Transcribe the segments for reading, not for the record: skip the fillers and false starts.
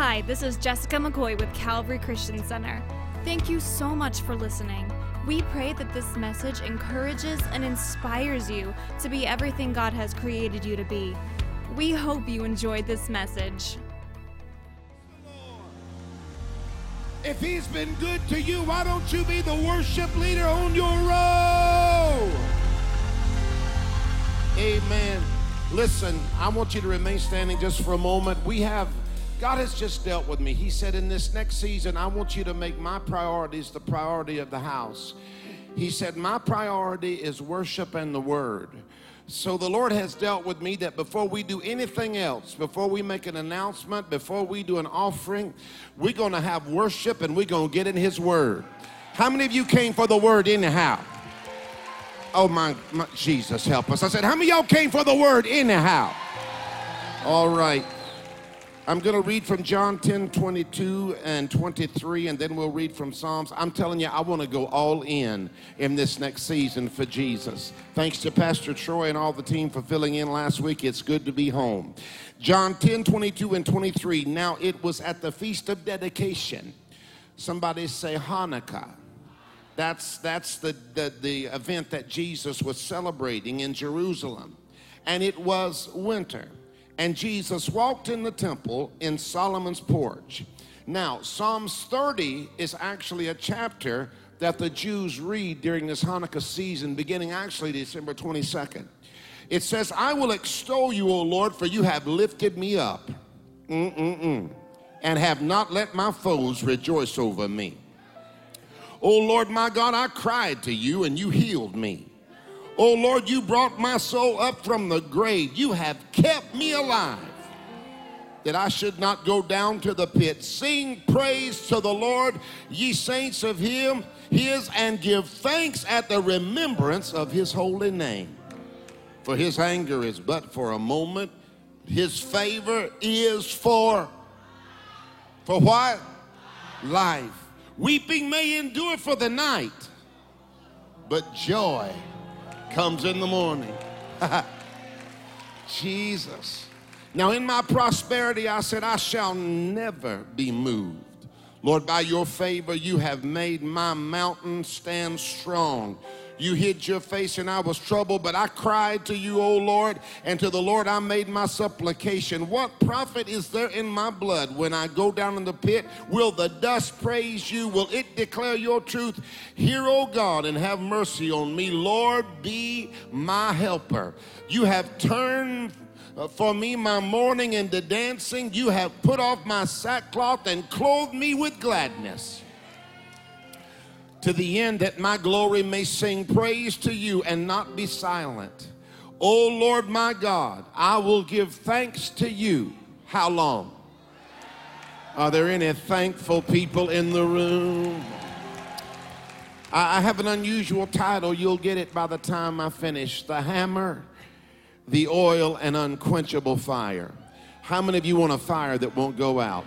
Hi, this is Jessica McCoy with Calvary Christian Center. Thank you so much for listening. We pray that this message encourages and inspires you to be everything God has created you to be. We hope you enjoyed this message. If he's been good to you, why don't you be the worship leader on your road? Amen. Listen, I want you to remain standing just for a moment. God has just dealt with me. He said, in this next season, I want you to make my priorities the priority of the house. He said, my priority is worship and the word. So the Lord has dealt with me that before we do anything else, before we make an announcement, before we do an offering, we're going to have worship and we're going to get in his word. How many of you came for the word anyhow? Oh, my Jesus, help us. I said, how many of y'all came for the word anyhow? All right. I'm going to read from John 10:22 and 23, and then we'll read from Psalms. I'm telling you, I want to go all in this next season for Jesus. Thanks to Pastor Troy and all the team for filling in last week. It's good to be home. John 10:22 and 23. Now it was at the Feast of Dedication. Somebody say Hanukkah. That's the event that Jesus was celebrating in Jerusalem. And it was winter. And Jesus walked in the temple in Solomon's porch. Now, Psalms 30 is actually a chapter that the Jews read during this Hanukkah season, beginning actually December 22nd. It says, I will extol you, O Lord, for you have lifted me up, and have not let my foes rejoice over me. O Lord, my God, I cried to you, and you healed me. Oh, Lord, you brought my soul up from the grave. You have kept me alive, that I should not go down to the pit. Sing praise to the Lord, ye saints of his, and give thanks at the remembrance of his holy name. For his anger is but for a moment. His favor is for what? Life. Weeping may endure for the night, but joy comes in the morning. Jesus. Now in my prosperity, I said, I shall never be moved. Lord, by your favor, you have made my mountain stand strong. You hid your face and I was troubled, but I cried to you, O Lord, and to the Lord I made my supplication. What profit is there in my blood when I go down in the pit? Will the dust praise you? Will it declare your truth? Hear, O God, and have mercy on me. Lord, be my helper. You have turned for me my mourning into dancing. You have put off my sackcloth and clothed me with gladness, to the end that my glory may sing praise to you and not be silent. O Lord my God, I will give thanks to you. How long? Are there any thankful people in the room? I have an unusual title. You'll get it by the time I finish. The hammer, the oil, and unquenchable fire. How many of you want a fire that won't go out?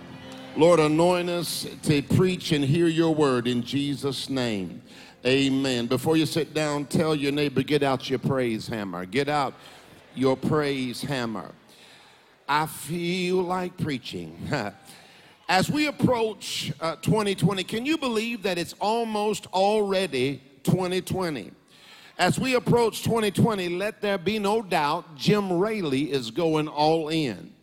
Lord, anoint us to preach and hear your word in Jesus' name. Amen. Before you sit down, tell your neighbor, get out your praise hammer. Get out your praise hammer. I feel like preaching. As we approach 2020, can you believe that it's almost already 2020? As we approach 2020, let there be no doubt, Jim Raley is going all in.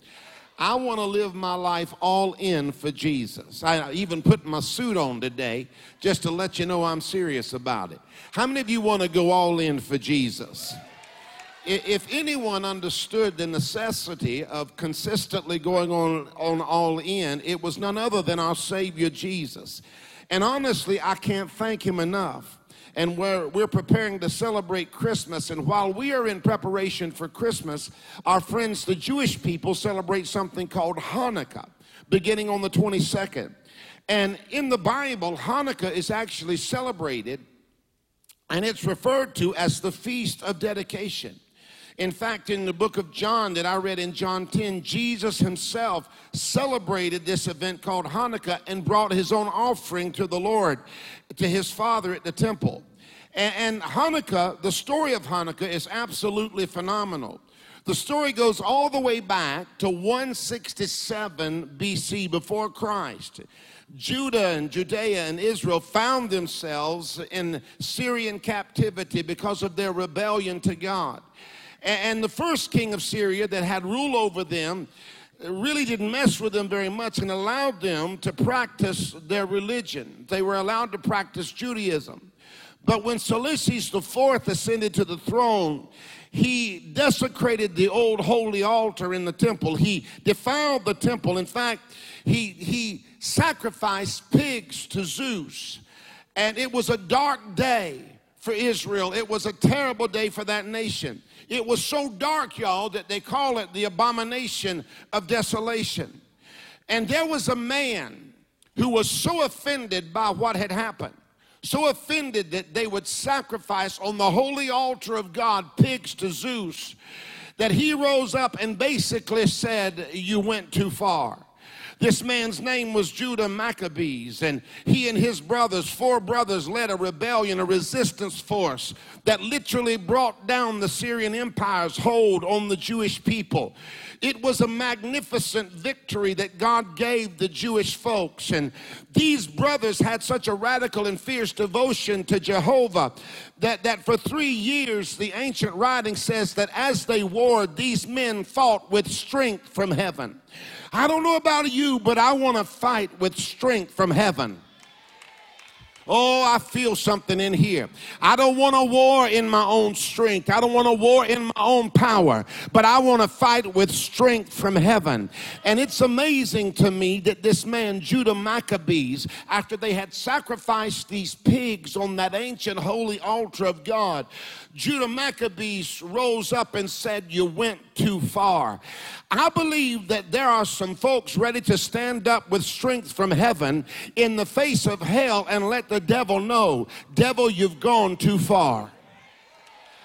I want to live my life all in for Jesus. I even put my suit on today just to let you know I'm serious about it. How many of you want to go all in for Jesus? If anyone understood the necessity of consistently going on all in, it was none other than our Savior Jesus. And honestly, I can't thank him enough. And we're preparing to celebrate Christmas. And while we are in preparation for Christmas, our friends, the Jewish people, celebrate something called Hanukkah, beginning on the 22nd. And in the Bible, Hanukkah is actually celebrated, and it's referred to as the Feast of Dedication. In fact, in the book of John that I read in John 10, Jesus himself celebrated this event called Hanukkah and brought his own offering to the Lord, to his Father at the temple. And Hanukkah, the story of Hanukkah is absolutely phenomenal. The story goes all the way back to 167 BC before Christ. Judah and Judea and Israel found themselves in Syrian captivity because of their rebellion to God. And the first king of Syria that had rule over them really didn't mess with them very much and allowed them to practice their religion. They were allowed to practice Judaism. But when Seleucus IV ascended to the throne, he desecrated the old holy altar in the temple. He defiled the temple. In fact, he sacrificed pigs to Zeus. And it was a dark day for Israel. It was a terrible day for that nation. It was so dark, y'all, that they call it the abomination of desolation. And there was a man who was so offended by what had happened, so offended that they would sacrifice on the holy altar of God pigs to Zeus, that he rose up and basically said, "You went too far." This man's name was Judah Maccabees, and he and his brothers, 4 brothers, led a rebellion, a resistance force that literally brought down the Syrian Empire's hold on the Jewish people. It was a magnificent victory that God gave the Jewish folks, and these brothers had such a radical and fierce devotion to Jehovah that for 3 years, the ancient writing says that as they warred, these men fought with strength from heaven. I don't know about you, but I want to fight with strength from heaven. Oh, I feel something in here. I don't want a war in my own strength. I don't want a war in my own power, but I want to fight with strength from heaven. And it's amazing to me that this man, Judah Maccabees, after they had sacrificed these pigs on that ancient holy altar of God, Judah Maccabees rose up and said, "You went too far." I believe that there are some folks ready to stand up with strength from heaven in the face of hell and let the devil know, "Devil, you've gone too far."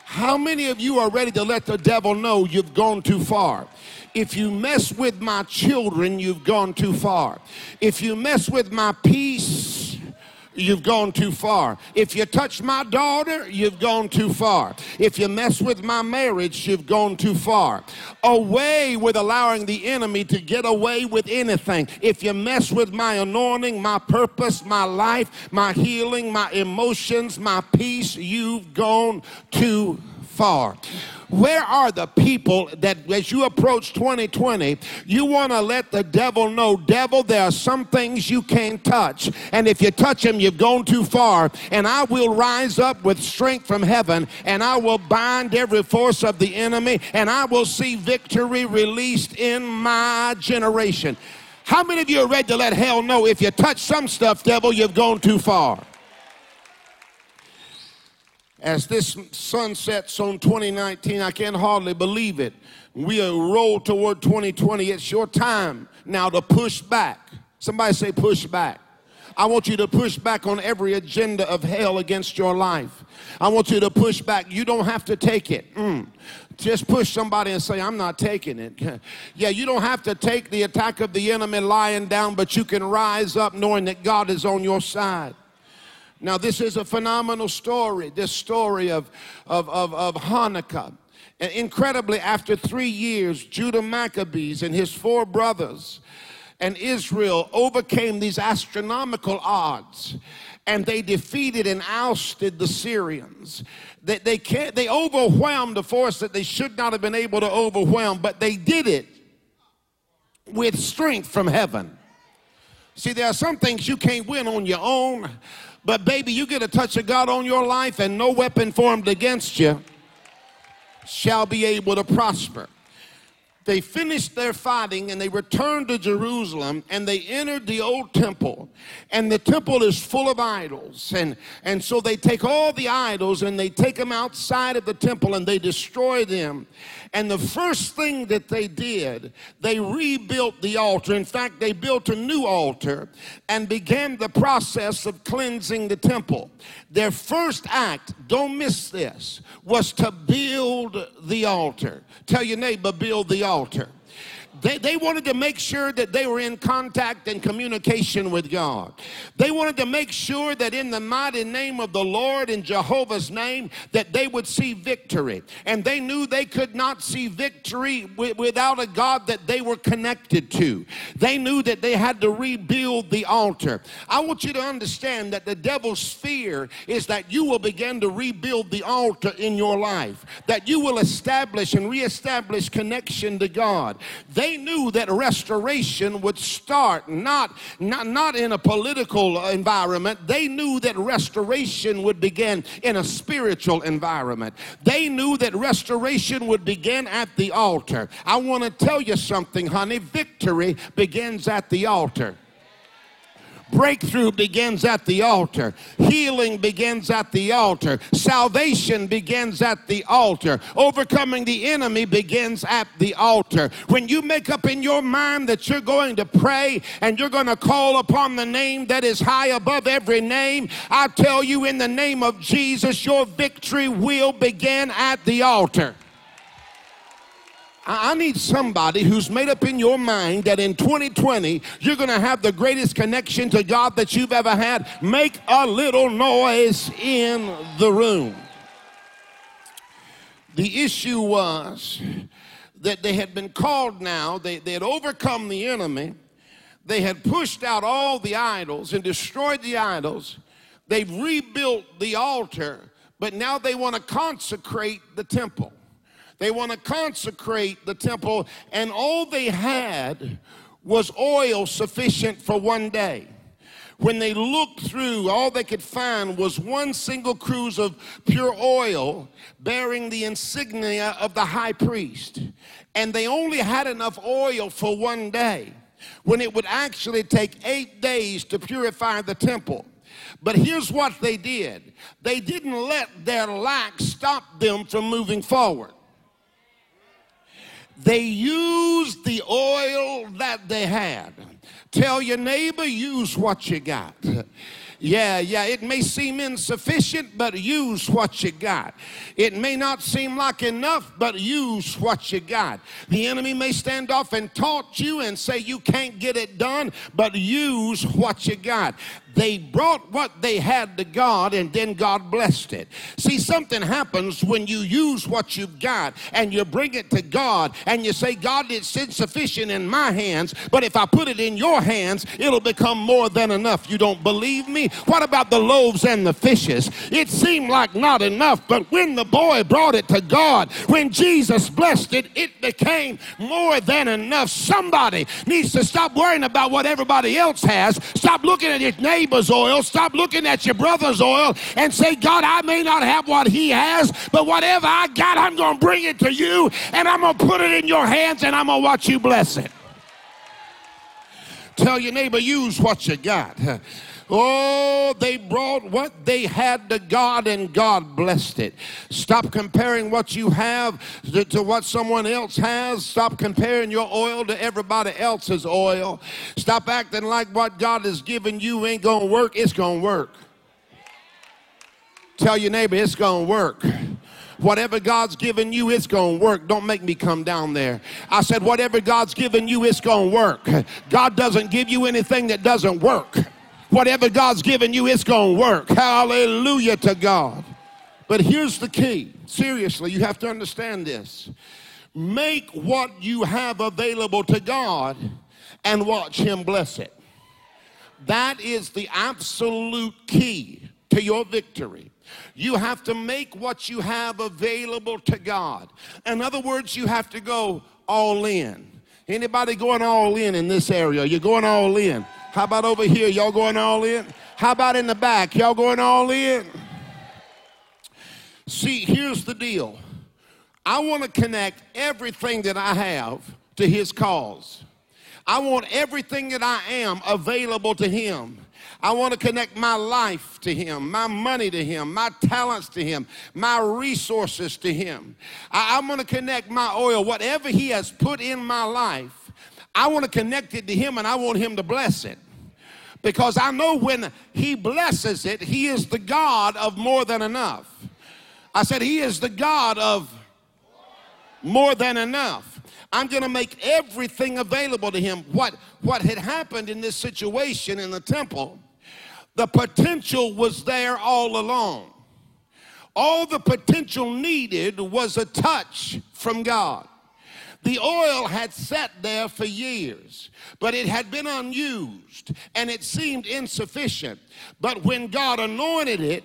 How many of you are ready to let the devil know you've gone too far? If you mess with my children, you've gone too far. If you mess with my peace, you've gone too far. If you touch my daughter, you've gone too far. If you mess with my marriage, you've gone too far. Away with allowing the enemy to get away with anything. If you mess with my anointing, my purpose, my life, my healing, my emotions, my peace, you've gone too far. Where are the people that, as you approach 2020, you want to let the devil know, "Devil, there are some things you can't touch, and if you touch them, you've gone too far, and I will rise up with strength from heaven, and I will bind every force of the enemy, and I will see victory released in my generation." How many of you are ready to let hell know, "If you touch some stuff, devil, you've gone too far"? As this sun sets on 2019, I can hardly believe it. We are rolled toward 2020. It's your time now to push back. Somebody say push back. I want you to push back on every agenda of hell against your life. I want you to push back. You don't have to take it. Just push somebody and say, "I'm not taking it." Yeah, you don't have to take the attack of the enemy lying down, but you can rise up knowing that God is on your side. Now, this is a phenomenal story, this story of Hanukkah. And incredibly, after 3 years, Judah Maccabees and his 4 brothers and Israel overcame these astronomical odds, and they defeated and ousted the Syrians. They overwhelmed a force that they should not have been able to overwhelm, but they did it with strength from heaven. See, there are some things you can't win on your own. But baby, you get a touch of God on your life, and no weapon formed against you shall be able to prosper. They finished their fighting, and they returned to Jerusalem, and they entered the old temple. And the temple is full of idols. And so they take all the idols, and they take them outside of the temple, and they destroy them. And the first thing that they did, they rebuilt the altar. In fact, they built a new altar and began the process of cleansing the temple. Their first act, don't miss this, was to build the altar. Tell your neighbor, build the altar. They wanted to make sure that they were in contact and communication with God. They wanted to make sure that in the mighty name of the Lord, in Jehovah's name, that they would see victory. And they knew they could not see victory without a God that they were connected to. They knew that they had to rebuild the altar. I want you to understand that the devil's fear is that you will begin to rebuild the altar in your life, that you will establish and reestablish connection to God. They knew that restoration would start not in a political environment. They knew that restoration would begin in a spiritual environment. They knew that restoration would begin at the altar. I want to tell you something, honey. Victory begins at the altar. Breakthrough begins at the altar. Healing begins at the altar. Salvation begins at the altar. Overcoming the enemy begins at the altar. When you make up in your mind that you're going to pray and you're going to call upon the name that is high above every name, I tell you, in the name of Jesus, your victory will begin at the altar. I need somebody who's made up in your mind that in 2020, you're going to have the greatest connection to God that you've ever had. Make a little noise in the room. The issue was that they had been called now. They had overcome the enemy. They had pushed out all the idols and destroyed the idols. They've rebuilt the altar, but now they want to consecrate the temple. They want to consecrate the temple, and all they had was oil sufficient for one day. When they looked through, all they could find was one single cruse of pure oil bearing the insignia of the high priest, and they only had enough oil for one day when it would actually take 8 days to purify the temple. But here's what they did. They didn't let their lack stop them from moving forward. They used the oil that they had. Tell your neighbor, use what you got. Yeah, it may seem insufficient, but use what you got. It may not seem like enough, but use what you got. The enemy may stand off and taunt you and say you can't get it done, but use what you got. They brought what they had to God, and then God blessed it. See, something happens when you use what you've got and you bring it to God and you say, God, it's insufficient in my hands, but if I put it in your hands, it'll become more than enough. You don't believe me? What about the loaves and the fishes? It seemed like not enough, but when the boy brought it to God, when Jesus blessed it, it became more than enough. Somebody needs to stop worrying about what everybody else has. Stop looking at your neighbor. Oil. Stop looking at your brother's oil and say, God, I may not have what he has, but whatever I got, I'm going to bring it to you, and I'm going to put it in your hands, and I'm going to watch you bless it. Tell your neighbor, use what you got. Oh, they brought what they had to God, and God blessed it. Stop comparing what you have to what someone else has. Stop comparing your oil to everybody else's oil. Stop acting like what God has given you ain't going to work. It's going to work. Tell your neighbor, it's going to work. Whatever God's given you, it's going to work. Don't make me come down there. I said, whatever God's given you, it's going to work. God doesn't give you anything that doesn't work. Whatever God's given you, it's going to work. Hallelujah to God. But here's the key. Seriously, you have to understand this. Make what you have available to God and watch him bless it. That is the absolute key to your victory. You have to make what you have available to God. In other words, you have to go all in. Anybody going all in this area? You're going all in. How about over here? Y'all going all in? How about in the back? Y'all going all in? See, here's the deal. I want to connect everything that I have to his cause. I want everything that I am available to him. I want to connect my life to him, my money to him, my talents to him, my resources to him. I'm going to connect my oil, whatever he has put in my life. I want to connect it to him, and I want him to bless it. Because I know when he blesses it, he is the God of more than enough. I said he is the God of more than enough. I'm going to make everything available to him. What had happened in this situation in the temple, the potential was there all along. All the potential needed was a touch from God. The oil had sat there for years, but it had been unused, and it seemed insufficient. But when God anointed it,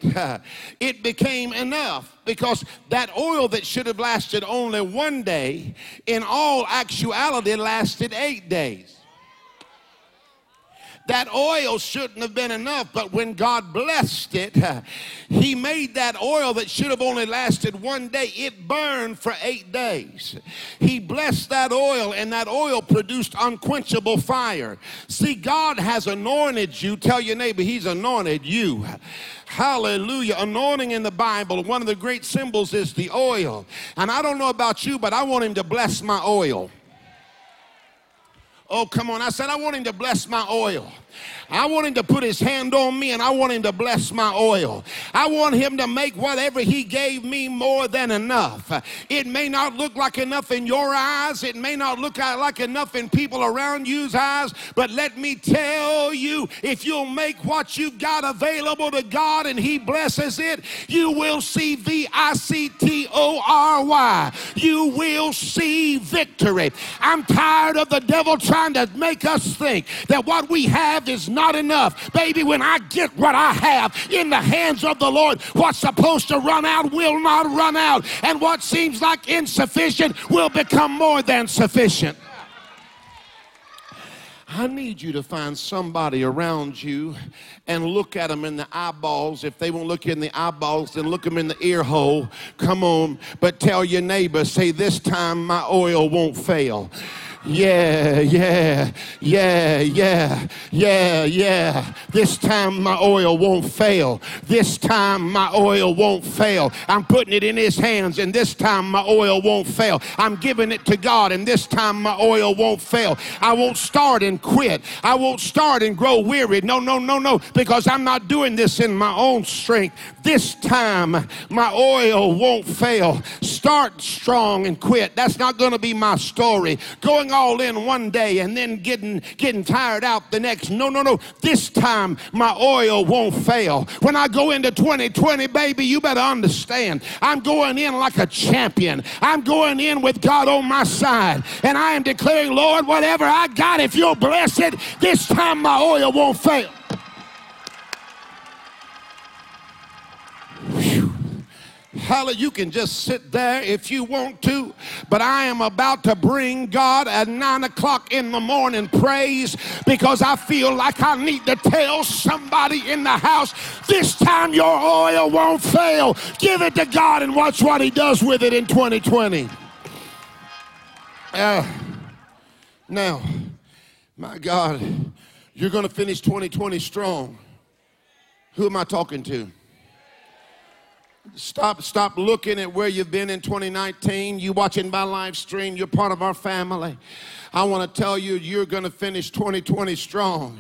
it became enough, because that oil that should have lasted only one day, in all actuality, lasted 8 days. That oil shouldn't have been enough, but when God blessed it, he made that oil that should have only lasted one day, it burned for 8 days. He blessed that oil, and that oil produced unquenchable fire. See, God has anointed you. Tell your neighbor, he's anointed you. Hallelujah. Anointing in the Bible, one of the great symbols is the oil. And I don't know about you, but I want him to bless my oil. Oh, come on. I said, I want him to bless my oil. I want him to put his hand on me, and I want him to bless my oil. I want him to make whatever he gave me more than enough. It may not look like enough in your eyes. It may not look like enough in people around you's eyes. But let me tell you, if you'll make what you've got available to God and he blesses it, you will see victory. You will see victory. I'm tired of the devil trying to make us think that what we have is not enough. Baby, when I get what I have in the hands of the Lord, what's supposed to run out will not run out, and what seems like insufficient will become more than sufficient. I need you to find somebody around you and look at them in the eyeballs. If they won't look in the eyeballs, then look them in the ear hole. Come on, but tell your neighbor, say, this time my oil won't fail. Yeah. This time my oil won't fail. This time my oil won't fail. I'm putting it in his hands, and this time my oil won't fail. I'm giving it to God, and this time my oil won't fail. I won't start and quit. I won't start and grow weary. No, because I'm not doing this in my own strength. This time my oil won't fail. Start strong and quit. That's not going to be my story. Going all in one day and then getting tired out the next. No. This time my oil won't fail. When I go into 2020, baby, you better understand, I'm going in like a champion. I'm going in with God on my side, and I am declaring, Lord, whatever I got, if you'll bless it, this time my oil won't fail. Hallelujah. You can just sit there if you want to, but I am about to bring God at 9 o'clock in the morning praise, because I feel like I need to tell somebody in the house, this time your oil won't fail. Give it to God and watch what he does with it in 2020. Now, my God, you're going to finish 2020 strong. Who am I talking to? Stop looking at where you've been in 2019. You watching my live stream. You're part of our family. I want to tell you, you're going to finish 2020 strong.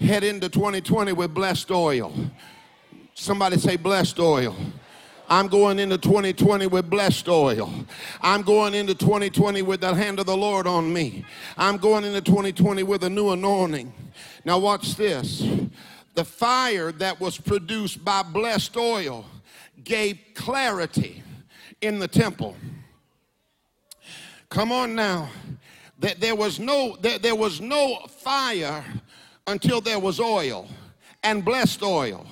Head into 2020 with blessed oil. Somebody say blessed oil. I'm going into 2020 with blessed oil. I'm going into 2020 with the hand of the Lord on me. I'm going into 2020 with a new anointing. Now watch this. The fire that was produced by blessed oil gave clarity in the temple. Come on now. There was no fire until there was oil, and blessed oil.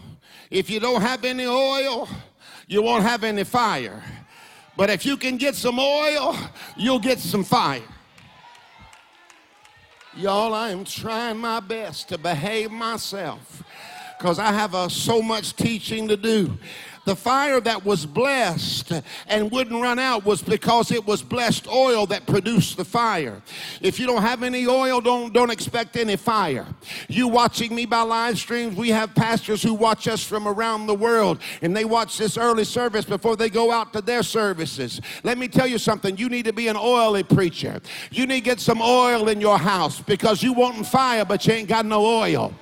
If you don't have any oil, you won't have any fire. But if you can get some oil, you'll get some fire. Y'all, I am trying my best to behave myself, because I have so much teaching to do. The fire that was blessed and wouldn't run out was because it was blessed oil that produced the fire. If you don't have any oil, don't expect any fire. You watching me by live streams, we have pastors who watch us from around the world, and they watch this early service before they go out to their services. Let me tell you something. You need to be an oily preacher. You need to get some oil in your house, because you wanting fire, but you ain't got no oil.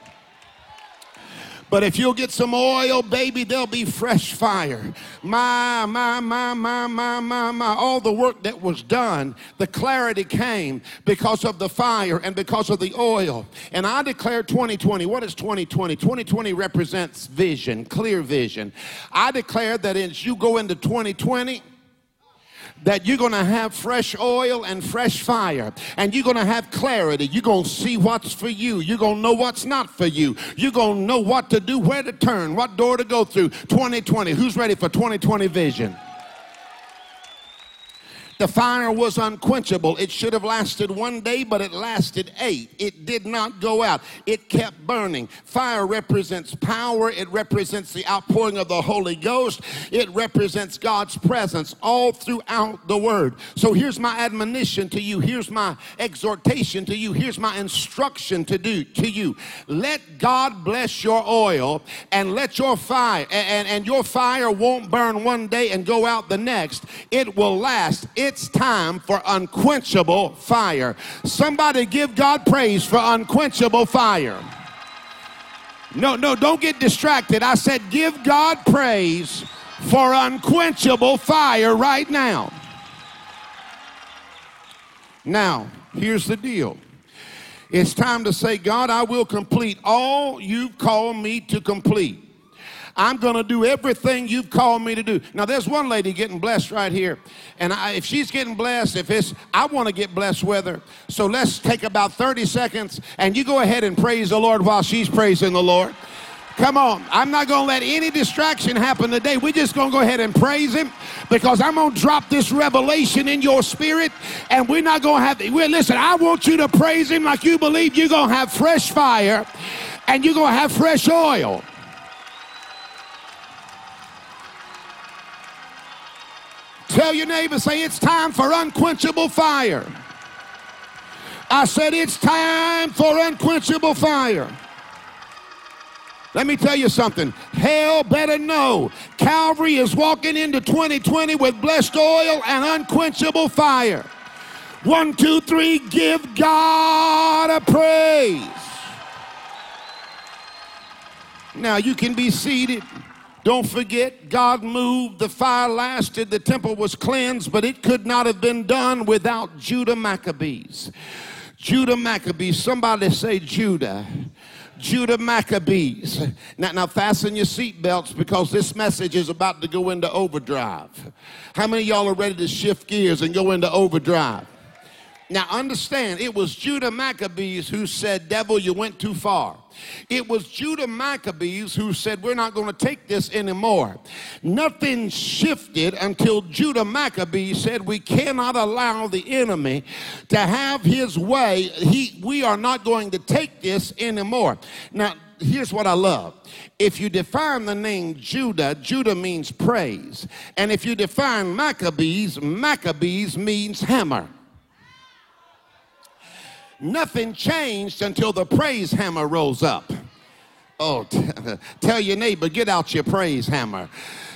But if you'll get some oil, baby, there'll be fresh fire. My. All the work that was done, the clarity came because of the fire and because of the oil. And I declare 2020. What is 2020? 2020 represents vision, clear vision. I declare that as you go into 2020, that you're going to have fresh oil and fresh fire, and you're going to have clarity. You're going to see what's for you. You're going to know what's not for you. You're going to know what to do, where to turn, what door to go through. 2020. Who's ready for 2020 vision? The fire was unquenchable. It should have lasted one day, but it lasted 8. It did not go out. It kept burning. Fire represents power. It represents the outpouring of the Holy Ghost. It represents God's presence all throughout the Word. So here's my admonition to you. Here's my exhortation to you. Here's my instruction to you. Let God bless your oil, and let your fire, and your fire won't burn one day and go out the next. It will last. It's time for unquenchable fire. Somebody give God praise for unquenchable fire. No, don't get distracted. I said give God praise for unquenchable fire right now. Now, here's the deal. It's time to say, God, I will complete all you've called me to complete. I'm going to do everything you've called me to do. Now, there's one lady getting blessed right here. And if she's getting blessed, I want to get blessed with her. So let's take about 30 seconds, and you go ahead and praise the Lord while she's praising the Lord. Come on. I'm not going to let any distraction happen today. We're just going to go ahead and praise him, because I'm going to drop this revelation in your spirit, and we're not going to have – listen, I want you to praise him like you believe you're going to have fresh fire and you're going to have fresh oil. Tell your neighbor, say, it's time for unquenchable fire. I said, it's time for unquenchable fire. Let me tell you something. Hell better know Calvary is walking into 2020 with blessed oil and unquenchable fire. 1, 2, 3, give God a praise. Now you can be seated. Don't forget, God moved, the fire lasted, the temple was cleansed, but it could not have been done without Judah Maccabees. Judah Maccabees, somebody say Judah. Judah Maccabees. Now fasten your seatbelts, because this message is about to go into overdrive. How many of y'all are ready to shift gears and go into overdrive? Now understand, it was Judah Maccabees who said, devil, you went too far. It was Judah Maccabees who said, we're not going to take this anymore. Nothing shifted until Judah Maccabees said, we cannot allow the enemy to have his way. We are not going to take this anymore. Now, here's what I love. If you define the name Judah, Judah means praise. And if you define Maccabees, Maccabees means hammer. Nothing changed until the praise hammer rose up. Oh, tell your neighbor, get out your praise hammer.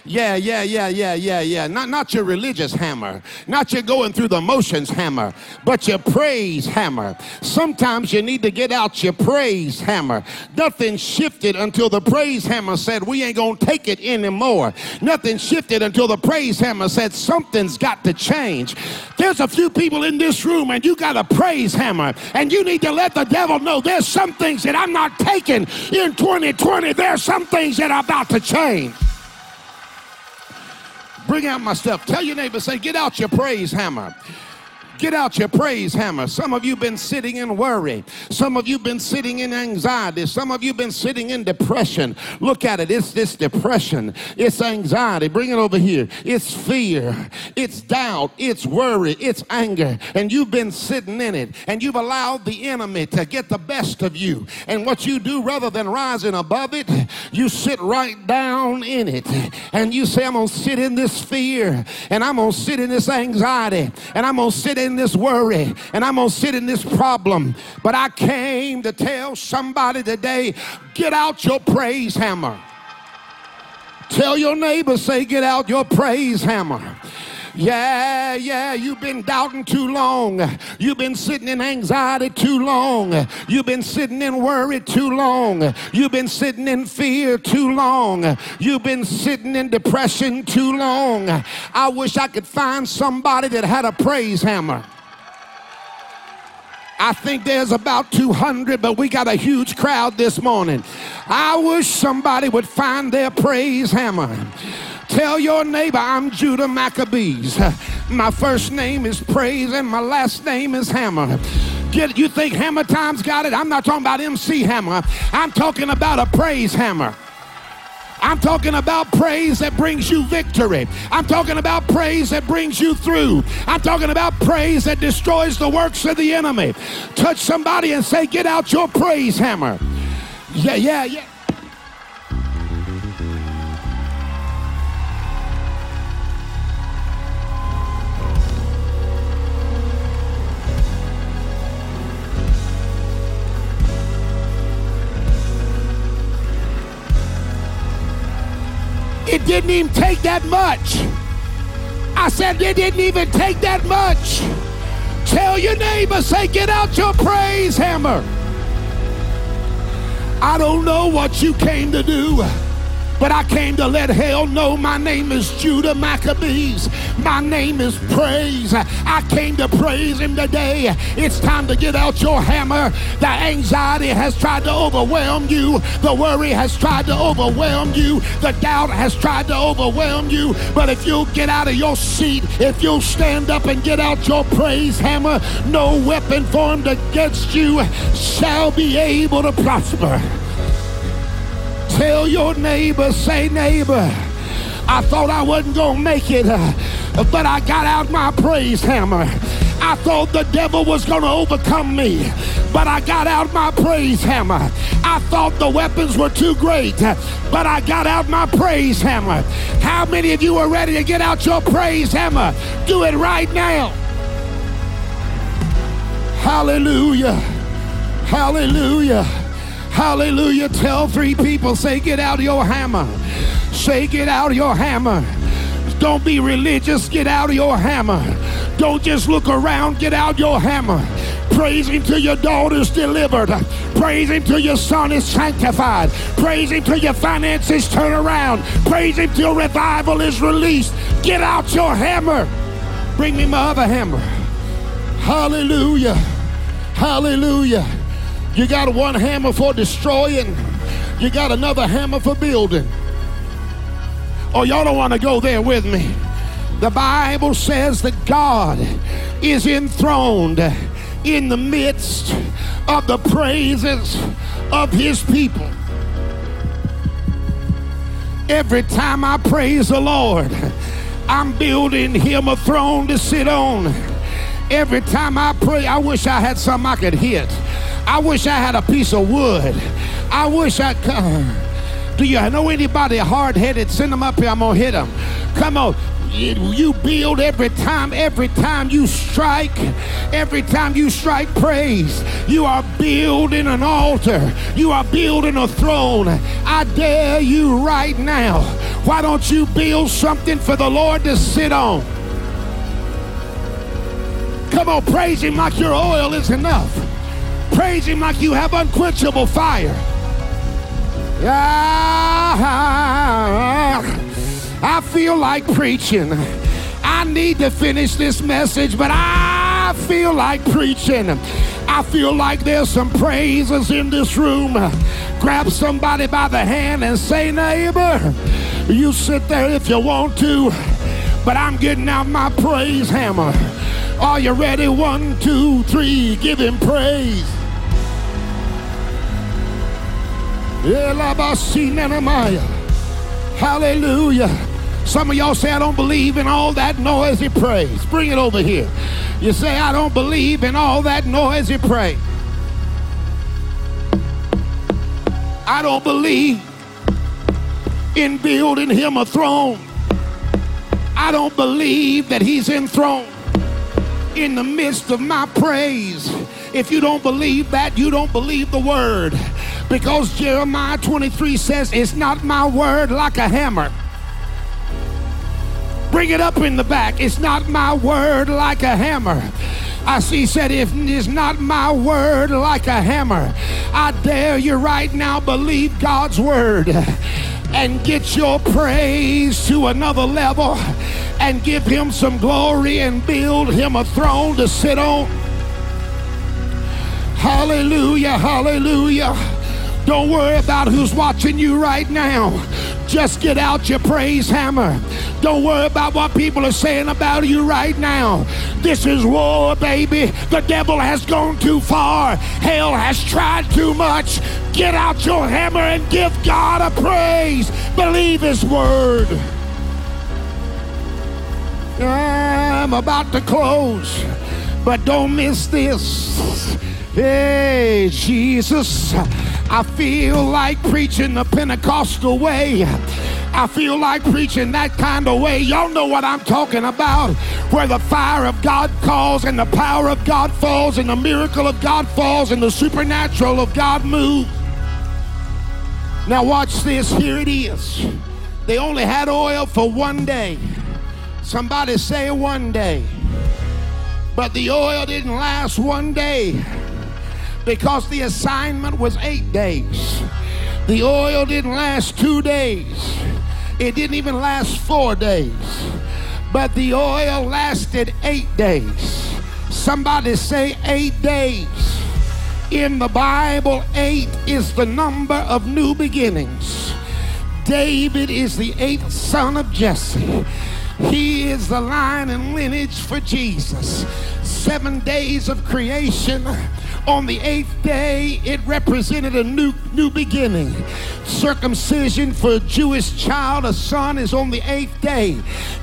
Yeah. Not your religious hammer, not your going through the motions hammer, but your praise hammer. Sometimes you need to get out your praise hammer. Nothing shifted until the praise hammer said, we ain't gonna take it anymore. Nothing shifted until the praise hammer said, something's got to change. There's a few people in this room, and you got a praise hammer, and you need to let the devil know, there's some things that I'm not taking in 2020. There's some things that are about to change. Bring out my stuff. Tell your neighbor, say, get out your praise hammer. Get out your praise hammer. Some of you have been sitting in worry. Some of you have been sitting in anxiety. Some of you have been sitting in depression. Look at it. It's this depression. It's anxiety. Bring it over here. It's fear. It's doubt. It's worry. It's anger. And you've been sitting in it. And you've allowed the enemy to get the best of you. And what you do, rather than rising above it, you sit right down in it. And you say, I'm going to sit in this fear. And I'm going to sit in this anxiety. And I'm going to sit in this worry, and I'm gonna sit in this problem. But I came to tell somebody today, get out your praise hammer. Tell your neighbor, say, get out your praise hammer. Yeah, you've been doubting too long. You've been sitting in anxiety too long. You've been sitting in worry too long. You've been sitting in fear too long. You've been sitting in depression too long. I wish I could find somebody that had a praise hammer. I think there's about 200, but we got a huge crowd this morning. I wish somebody would find their praise hammer. Tell your neighbor, I'm Judah Maccabees. My first name is Praise and my last name is Hammer. Get it? You think Hammer Time's got it? I'm not talking about MC Hammer. I'm talking about a praise hammer. I'm talking about praise that brings you victory. I'm talking about praise that brings you through. I'm talking about praise that destroys the works of the enemy. Touch somebody and say, get out your praise hammer. Yeah. It didn't even take that much. I said it didn't even take that much. Tell your neighbor, say, get out your praise hammer. I don't know what you came to do, but I came to let hell know my name is Judah Maccabees. My name is Praise. I came to praise him today. It's time to get out your hammer. The anxiety has tried to overwhelm you. The worry has tried to overwhelm you. The doubt has tried to overwhelm you. But if you'll get out of your seat, if you'll stand up and get out your praise hammer, no weapon formed against you shall be able to prosper. Tell your neighbor, say, neighbor, I thought I wasn't gonna make it, but I got out my praise hammer. I thought the devil was gonna overcome me, but I got out my praise hammer. I thought the weapons were too great, but I got out my praise hammer. How many of you are ready to get out your praise hammer? Do it right now. Hallelujah. Hallelujah. Hallelujah. Tell three people, say, get out your hammer. Say, get out your hammer. Don't be religious. Get out of your hammer. Don't just look around. Get out your hammer. Praise him till your daughter's delivered. Praise him till your son is sanctified. Praise him till your finances turn around. Praise him till revival is released. Get out your hammer. Bring me my other hammer. Hallelujah. Hallelujah. You got one hammer for destroying. You got another hammer for building. Oh, y'all don't want to go there with me. The Bible says that God is enthroned in the midst of the praises of his people. Every time I praise the Lord, I'm building him a throne to sit on. Every time I pray, I wish I had something I could hit. I wish I had a piece of wood. I wish I could. Do you know anybody hard-headed? Send them up here. I'm going to hit them. Come on. You build every time you strike. Every time you strike praise, you are building an altar. You are building a throne. I dare you right now. Why don't you build something for the Lord to sit on? Come on, praise him like your oil is enough. Praise him like you have unquenchable fire. I feel like preaching. I need to finish this message, but I feel like preaching. I feel like there's some praises in this room. Grab somebody by the hand and say, neighbor, you sit there if you want to, but I'm getting out my praise hammer. Are you ready? 1, 2, 3, give him praise. Hallelujah. Some of y'all say, I don't believe in all that noisy praise. Bring it over here. You say, I don't believe in all that noisy praise. I don't believe in building him a throne. I don't believe that he's enthroned in the midst of my praise. If you don't believe that, you don't believe the word. Because Jeremiah 23 says, it's not my word like a hammer, Bring it up in the back. It's not my word like a hammer. He said, if it's not my word like a hammer, I dare you right now, believe God's word and get your praise to another level and give him some glory and build him a throne to sit on. Hallelujah, hallelujah. Don't worry about who's watching you right now. Just get out your praise hammer. Don't worry about what people are saying about you right now. This is war, baby. The devil has gone too far. Hell has tried too much. Get out your hammer and give God a praise. Believe his word. I'm about to close, but don't miss this. Hey, Jesus, I feel like preaching the Pentecostal way. I feel like preaching that kind of way. Y'all know what I'm talking about, where the fire of God calls and the power of God falls and the miracle of God falls and the supernatural of God moves. Now watch this. Here it is. They only had oil for one day. Somebody say one day. But the oil didn't last one day, because the assignment was 8 days. The oil didn't last 2 days. It didn't even last 4 days. But the oil lasted 8 days. Somebody say 8 days. In the Bible, 8 is the number of new beginnings. David is the 8th son of Jesse. He is the line and lineage for Jesus. 7 days of creation. On the 8th day, it represented a new beginning. Circumcision for a Jewish child, a son, is on the 8th day.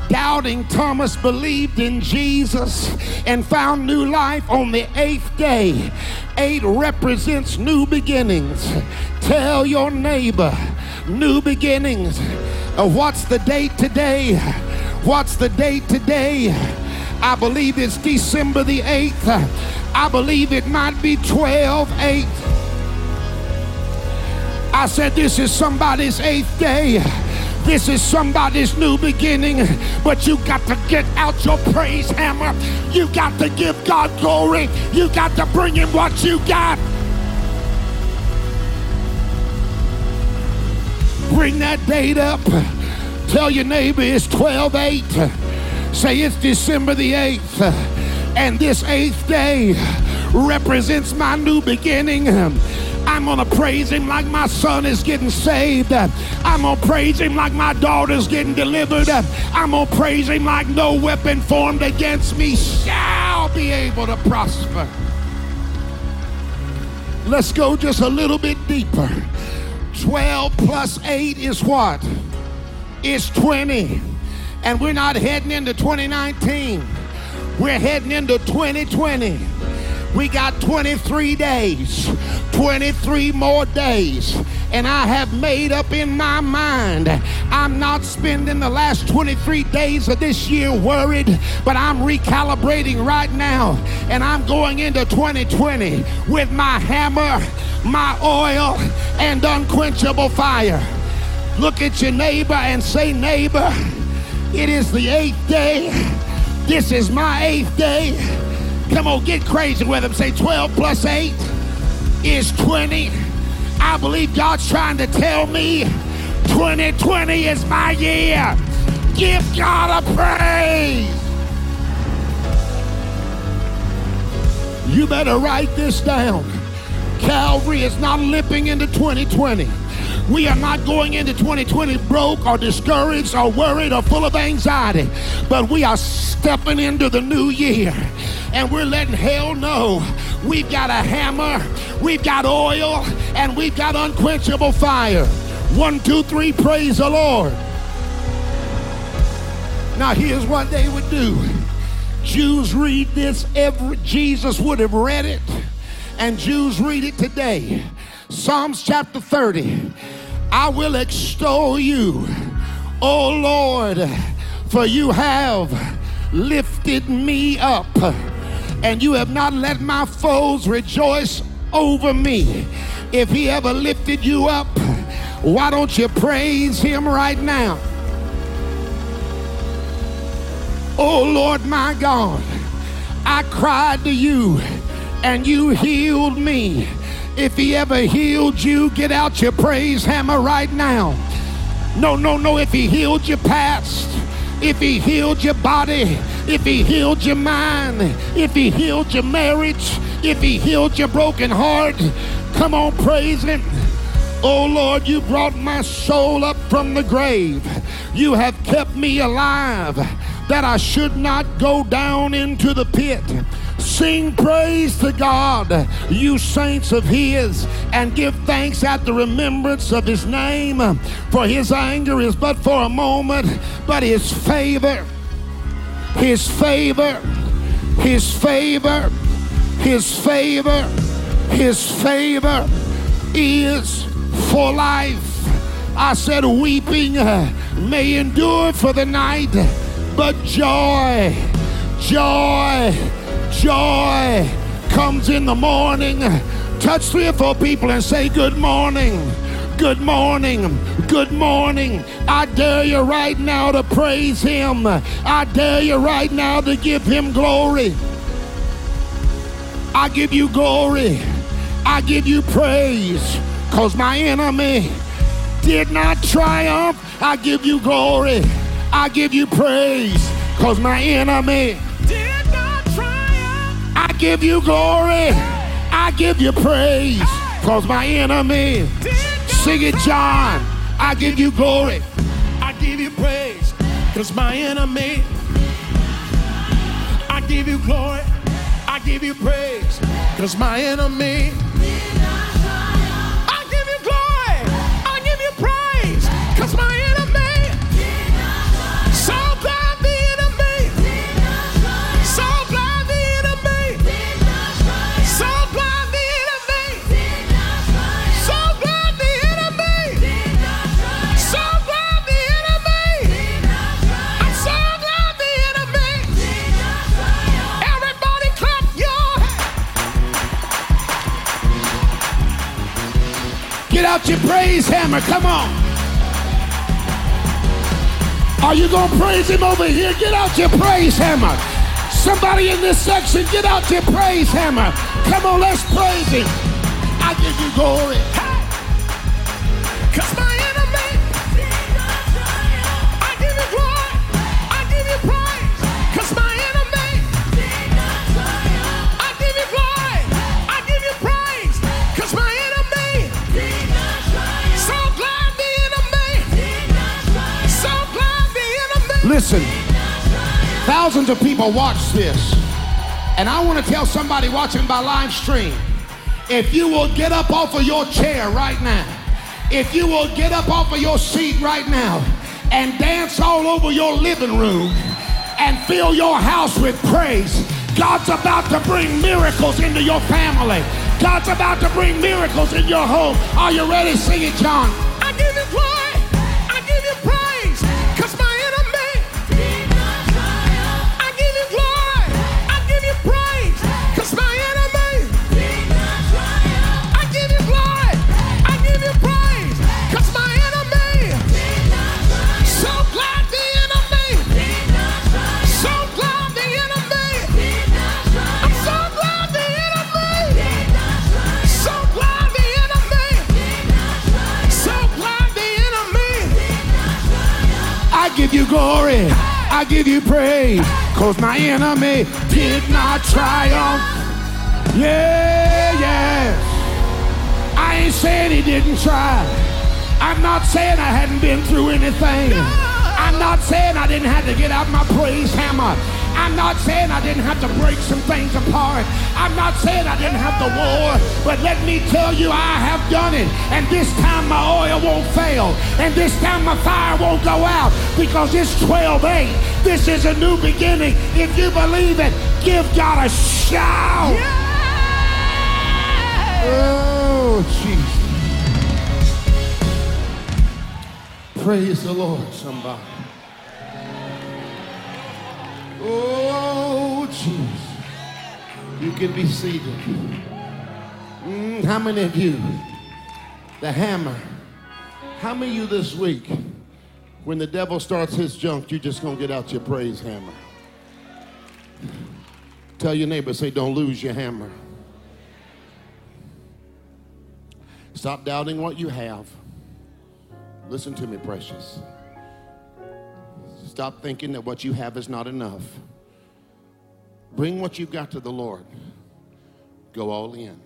Doubting Thomas believed in Jesus and found new life on the 8th day. 8 represents new beginnings. Tell your neighbor, new beginnings. What's the date today? What's the date today? I believe it's December the 8th. I believe it might be 12-8. I said this is somebody's 8th day. This is somebody's new beginning, but you got to get out your praise hammer. You got to give God glory. You got to bring him what you got. Bring that date up. Tell your neighbor it's 12-8. Say it's December the 8th, and this 8th day represents my new beginning. I'm gonna praise him like my son is getting saved. I'm gonna praise him like my daughter's getting delivered. I'm gonna praise him like no weapon formed against me shall be able to prosper. Let's go just a little bit deeper. 12 plus 8 is what? It's 20. And we're not heading into 2019. We're heading into 2020. We got 23 days, 23 more days. And I have made up in my mind, I'm not spending the last 23 days of this year worried, but I'm recalibrating right now. And I'm going into 2020 with my hammer, my oil, and unquenchable fire. Look at your neighbor and say, neighbor, it is the 8th day. This is my 8th day. Come on, get crazy with him. Say 12 plus 8 is 20. I believe God's trying to tell me 2020 is my year. Give God a praise. You better write this down. Calvary is not limping into 2020. We are not going into 2020 broke or discouraged or worried or full of anxiety, but we are stepping into the new year, and we're letting hell know we've got a hammer, we've got oil, and we've got unquenchable fire. 1, 2, 3, praise the Lord. Now here's what they would do. Jews read this every, Jesus would have read it, and Jews read it today. Psalms chapter 30. I will extol you, O Lord, for you have lifted me up, and you have not let my foes rejoice over me. If he ever lifted you up, why don't you praise him right now? Oh Lord my God, I cried to you and you healed me. If he ever healed you, get out your praise hammer right now. No, if he healed your past, if he healed your body, if he healed your mind, if he healed your marriage, if he healed your broken heart, come on, praise him. Oh Lord, you brought my soul up from the grave. You have kept me alive that I should not go down into the pit. Sing praise to God, you saints of his, and give thanks at the remembrance of his name. For his anger is but for a moment, but his favor is for life. I said weeping may endure for the night, but joy comes in the morning. Touch 3 or 4 people and say good morning, good morning, good morning. I dare you right now to praise him. I dare you right now to give him glory. I give you glory, I give you praise, because my enemy did not triumph. I give you glory, I give you praise, because my enemy did not triumph. I give you glory, I give you praise, because my enemy did not. Sing it, John. I give you glory, I give you praise, because my enemy. I give you glory, I give you praise, because my enemy. I give you glory, I give you praise, because my enemy. So glad the enemy. So glad the enemy. So glad the enemy. So glad the enemy. So glad the enemy. I'm so glad the enemy. Everybody clap your hands. Get out your praise hammer, come on. Are you going to praise him over here? Get out your praise hammer. Somebody in this section, get out your praise hammer. Come on, let's praise him. I give you glory. Hey, 'cause my enemy. I give you glory. I give you praise. 'Cause my enemy. I give you glory. I give you praise. 'Cause my enemy. So glad the enemy. So glad the enemy. Listen, thousands of people watch this, and I want to tell somebody watching by live stream, if you will get up off of your chair right now, if you will get up off of your seat right now and dance all over your living room and fill your house with praise, God's about to bring miracles into your family. God's about to bring miracles in your home. Are you ready? Sing it, John. I give you glory, I give you praise, 'cause my enemy. I give you glory, I give you praise, 'cause my enemy. I give you glory, I give you praise, 'cause my enemy. So glad the enemy. So glad the enemy. I'm so glad the enemy. So glad the enemy. So glad the enemy. I give you glory, I give you praise, 'cause my enemy did not triumph. Yeah. I ain't saying he didn't try. I'm not saying I hadn't been through anything. I'm not saying I didn't have to get out my praise hammer. I'm not saying I didn't have to break some things apart. I'm not saying I didn't have to war, but let me tell you, I have done it. And this time my oil won't fail. And this time my fire won't go out, because it's 12-8. This is a new beginning. If you believe it, give God a shout. Oh, Jesus. Praise the Lord, somebody. Oh, Jesus. You can be seated. How many of you, the hammer, how many of you this week, when the devil starts his junk, you're just going to get out your praise hammer? Tell your neighbor, say, don't lose your hammer. Stop doubting what you have. Listen to me, precious. Stop thinking that what you have is not enough. Bring what you've got to the Lord. Go all in.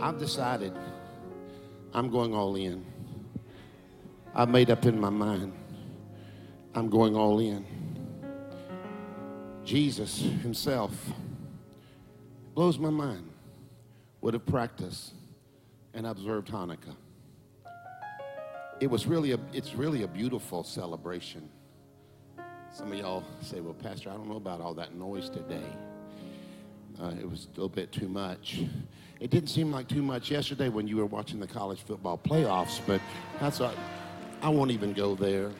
I've decided I'm going all in. I've made up in my mind. I'm going all in. Jesus himself, blows my mind, would have practiced and observed Hanukkah. It's really a beautiful celebration. Some of y'all say, well, Pastor, I don't know about all that noise today. It was a little bit too much. It didn't seem like too much yesterday when you were watching the college football playoffs, but that's all. I won't even go there.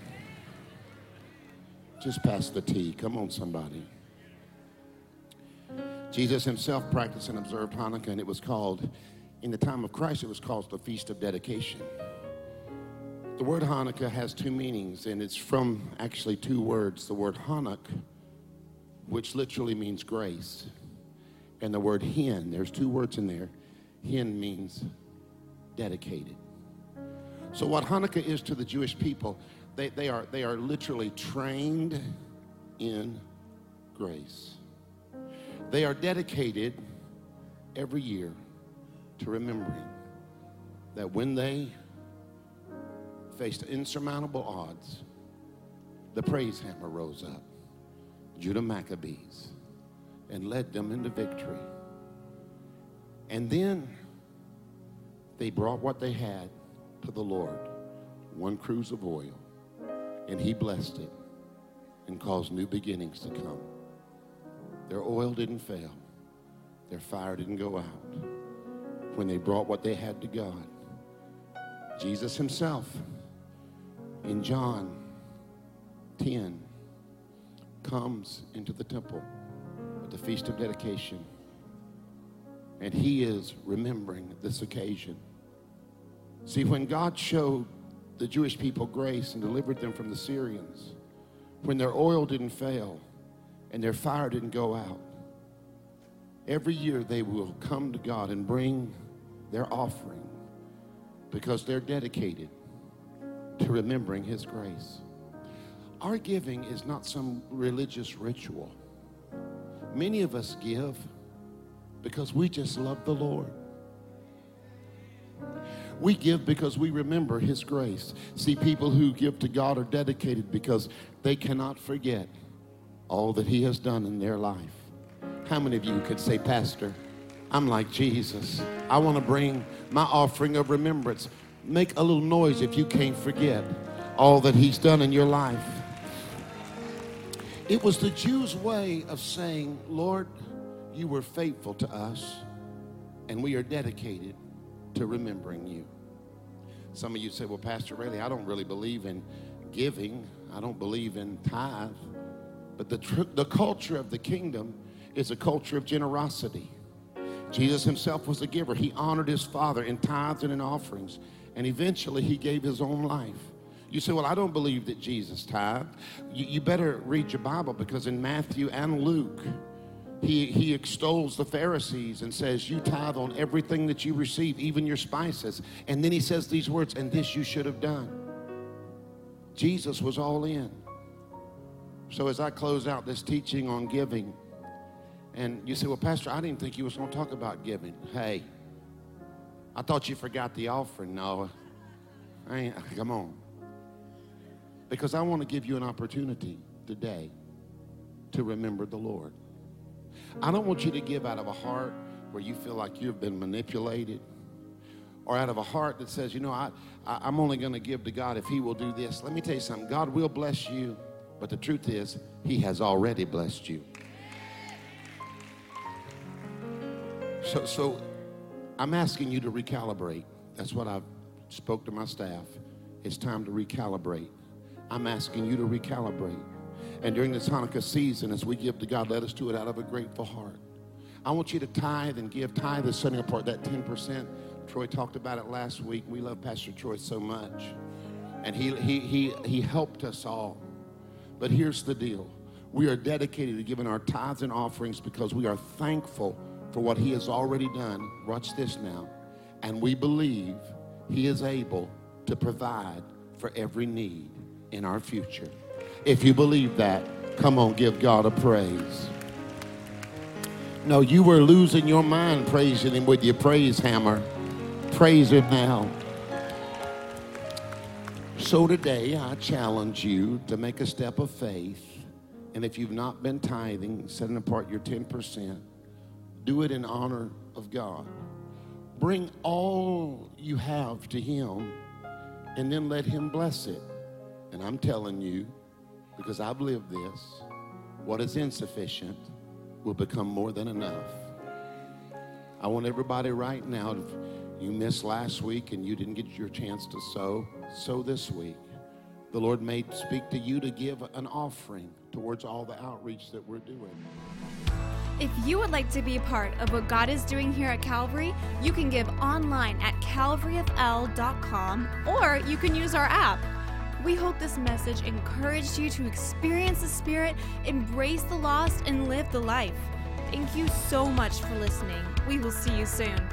Just pass the tea. Come on, somebody. Jesus himself practiced and observed Hanukkah, and it was called, in the time of Christ, it was called the Feast of Dedication. The word Hanukkah has two meanings, and it's from actually two words. The word Hanuk, which literally means grace, and the word hen, there's two words in there. Hen means dedicated. So what Hanukkah is to the Jewish people, they are literally trained in grace. They are dedicated every year to remembering that when they faced insurmountable odds, the praise hammer rose up, Judah Maccabees, and led them into victory. And then they brought what they had to the Lord, one cruse of oil, and he blessed it and caused new beginnings to come. Their oil didn't fail. Their fire didn't go out. When they brought what they had to God, Jesus himself, in John 10, comes into the temple at the Feast of Dedication, and he is remembering this occasion. See, when God showed the Jewish people grace and delivered them from the Syrians, when their oil didn't fail and their fire didn't go out, every year they will come to God and bring their offering, because they're dedicated to remembering his grace. Our giving is not some religious ritual. Many of us give because we just love the Lord. We give because we remember his grace. See, people who give to God are dedicated because they cannot forget all that he has done in their life. How many of you could say, Pastor, I'm like Jesus. I want to bring my offering of remembrance. Make a little noise if you can't forget all that he's done in your life. It was the Jews' way of saying, Lord, you were faithful to us, and we are dedicated to remembering you. Some of you say, well, Pastor Raley, I don't really believe in giving. I don't believe in tithe. But the culture of the kingdom is a culture of generosity. Jesus himself was a giver. He honored his Father in tithes and in offerings, and eventually he gave his own life. You say, well, I don't believe that Jesus tithed. You better read your Bible, because in Matthew and Luke, he extols the Pharisees and says, you tithe on everything that you receive, even your spices. And then he says these words, and this you should have done. Jesus was all in. So as I close out this teaching on giving, and you say, well, Pastor, I didn't think you was going to talk about giving. Hey, I thought you forgot the offering. No, I ain't. Come on. Because I want to give you an opportunity today to remember the Lord. I don't want you to give out of a heart where you feel like you've been manipulated, or out of a heart that says, you know, I'm only going to give to God if he will do this. Let me tell you something. God will bless you, but the truth is, he has already blessed you. So I'm asking you to recalibrate. That's what I spoke to my staff. It's time to recalibrate. I'm asking you to recalibrate. And during this Hanukkah season, as we give to God, let us do it out of a grateful heart. I want you to tithe and give. Tithe is setting apart that 10%. Troy talked about it last week. We love Pastor Troy so much. And he helped us all. But here's the deal. We are dedicated to giving our tithes and offerings because we are thankful for what he has already done. Watch this now. And we believe he is able to provide for every need in our future. If you believe that, come on, give God a praise. No, you were losing your mind praising him with your praise hammer. Praise him now. So today, I challenge you to make a step of faith. And if you've not been tithing, setting apart your 10%, do it in honor of God. Bring all you have to him and then let him bless it. And I'm telling you, because I've lived this, what is insufficient will become more than enough. I want everybody right now, if you missed last week and you didn't get your chance to sow, sow this week. The Lord may speak to you to give an offering towards all the outreach that we're doing. If you would like to be a part of what God is doing here at Calvary, you can give online at calvaryofl.com, or you can use our app. We hope this message encouraged you to experience the Spirit, embrace the lost, and live the life. Thank you so much for listening. We will see you soon.